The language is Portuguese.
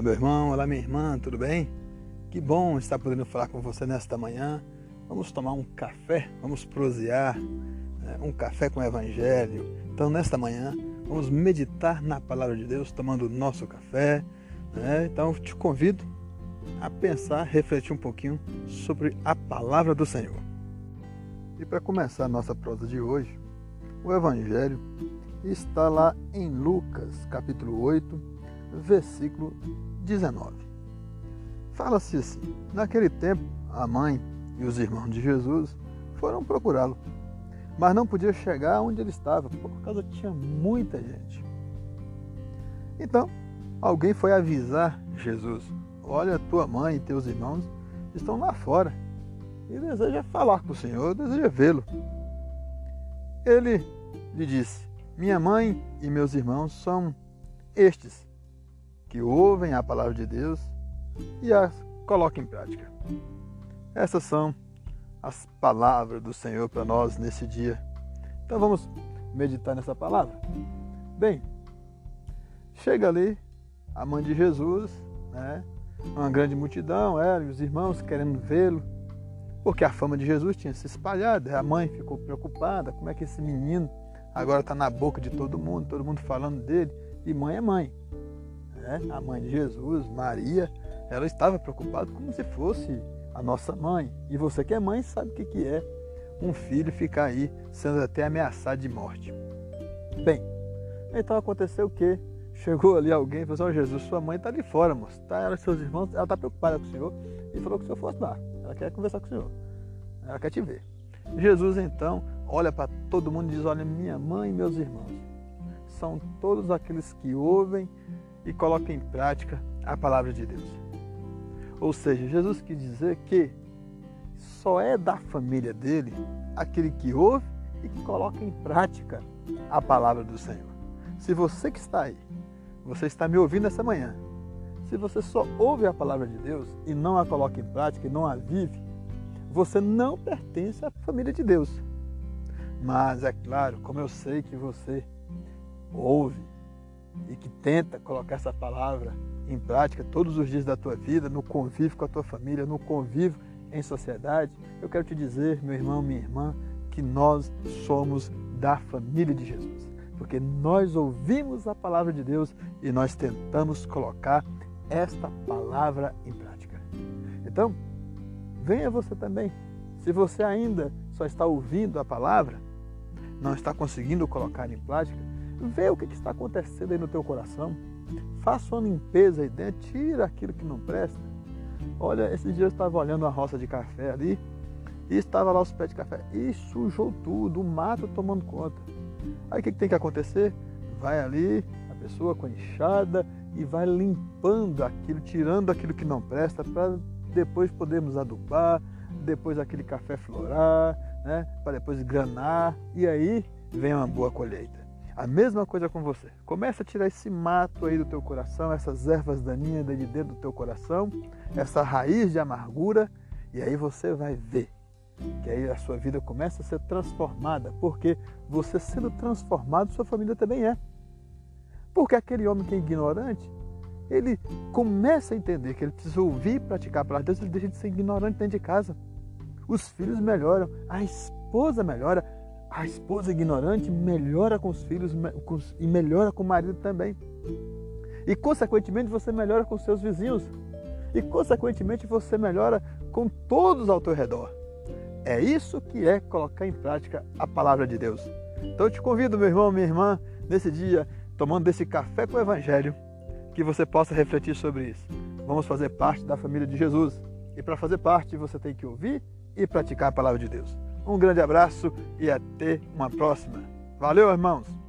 Olá meu irmão, olá minha irmã, tudo bem? Que bom estar podendo falar com você nesta manhã. Vamos tomar um café, vamos prosear, um café com o Evangelho. Então nesta manhã vamos meditar na Palavra de Deus tomando o nosso café. Então te convido a pensar, refletir um pouquinho sobre a Palavra do Senhor. E para começar a nossa prosa de hoje, o Evangelho está lá em Lucas capítulo 8, versículo 19. Fala-se assim: naquele tempo a mãe e os irmãos de Jesus foram procurá-lo, mas não podia chegar onde ele estava, por causa que tinha muita gente. Então alguém foi avisar Jesus: olha, tua mãe e teus irmãos estão lá fora e deseja falar com o Senhor, deseja vê-lo. Ele lhe disse: minha mãe e meus irmãos são estes que ouvem a palavra de Deus e a colocam em prática. Essas são as palavras do Senhor para nós nesse dia. Então vamos meditar nessa palavra. Bem, chega ali a mãe de Jesus, uma grande multidão, ela e os irmãos querendo vê-lo, porque a fama de Jesus tinha se espalhado. A mãe ficou preocupada: como é que esse menino agora está na boca de todo mundo falando dele? E mãe é mãe. A mãe de Jesus, Maria, ela estava preocupada como se fosse a nossa mãe. E você que é mãe sabe o que é um filho ficar aí sendo até ameaçado de morte. Bem, então aconteceu o quê? Chegou ali alguém e falou: ó, Jesus, sua mãe está ali fora, moço. Tá, ela e seus irmãos, ela está preocupada com o Senhor e falou que o Senhor fosse lá. Ela quer conversar com o Senhor, ela quer te ver. Jesus então olha para todo mundo e diz: olha, minha mãe e meus irmãos são todos aqueles que ouvem e coloca em prática a palavra de Deus. Ou seja, Jesus quis dizer que só é da família dele aquele que ouve e que coloca em prática a palavra do Senhor. Se você que está aí, você está me ouvindo essa manhã, se você só ouve a palavra de Deus e não a coloca em prática e não a vive, você não pertence à família de Deus. Mas é claro, como eu sei que você ouve e que tenta colocar essa palavra em prática todos os dias da tua vida, no convívio com a tua família, no convívio em sociedade, eu quero te dizer, meu irmão, minha irmã, que nós somos da família de Jesus, porque nós ouvimos a palavra de Deus e nós tentamos colocar esta palavra em prática. Então, venha você também. Se você ainda só está ouvindo a palavra, não está conseguindo colocar em prática, vê o que está acontecendo aí no teu coração. Faça uma limpeza aí dentro, tira aquilo que não presta. Olha, esses dias eu estava olhando uma roça de café ali e estava lá os pés de café e sujou tudo, o mato tomando conta. Aí o que tem que acontecer? Vai ali a pessoa com a enxada e vai limpando aquilo, tirando aquilo que não presta, para depois podermos adubar, depois aquele café florar, para depois granar, e aí vem uma boa colheita. A mesma coisa com você. Começa a tirar esse mato aí do teu coração, essas ervas daninhas de dentro do teu coração, essa raiz de amargura, e aí você vai ver que aí a sua vida começa a ser transformada, porque você sendo transformado, sua família também é. Porque aquele homem que é ignorante, ele começa a entender que ele precisa ouvir e praticar a palavra de Deus, ele deixa de ser ignorante dentro de casa. Os filhos melhoram, a esposa melhora. A esposa ignorante melhora com os filhos e melhora com o marido também. E, consequentemente, você melhora com seus vizinhos. E, consequentemente, você melhora com todos ao teu redor. É isso que é colocar em prática a palavra de Deus. Então, eu te convido, meu irmão, minha irmã, nesse dia, tomando desse café com o Evangelho, que você possa refletir sobre isso. Vamos fazer parte da família de Jesus. E, para fazer parte, você tem que ouvir e praticar a palavra de Deus. Um grande abraço e até uma próxima. Valeu, irmãos!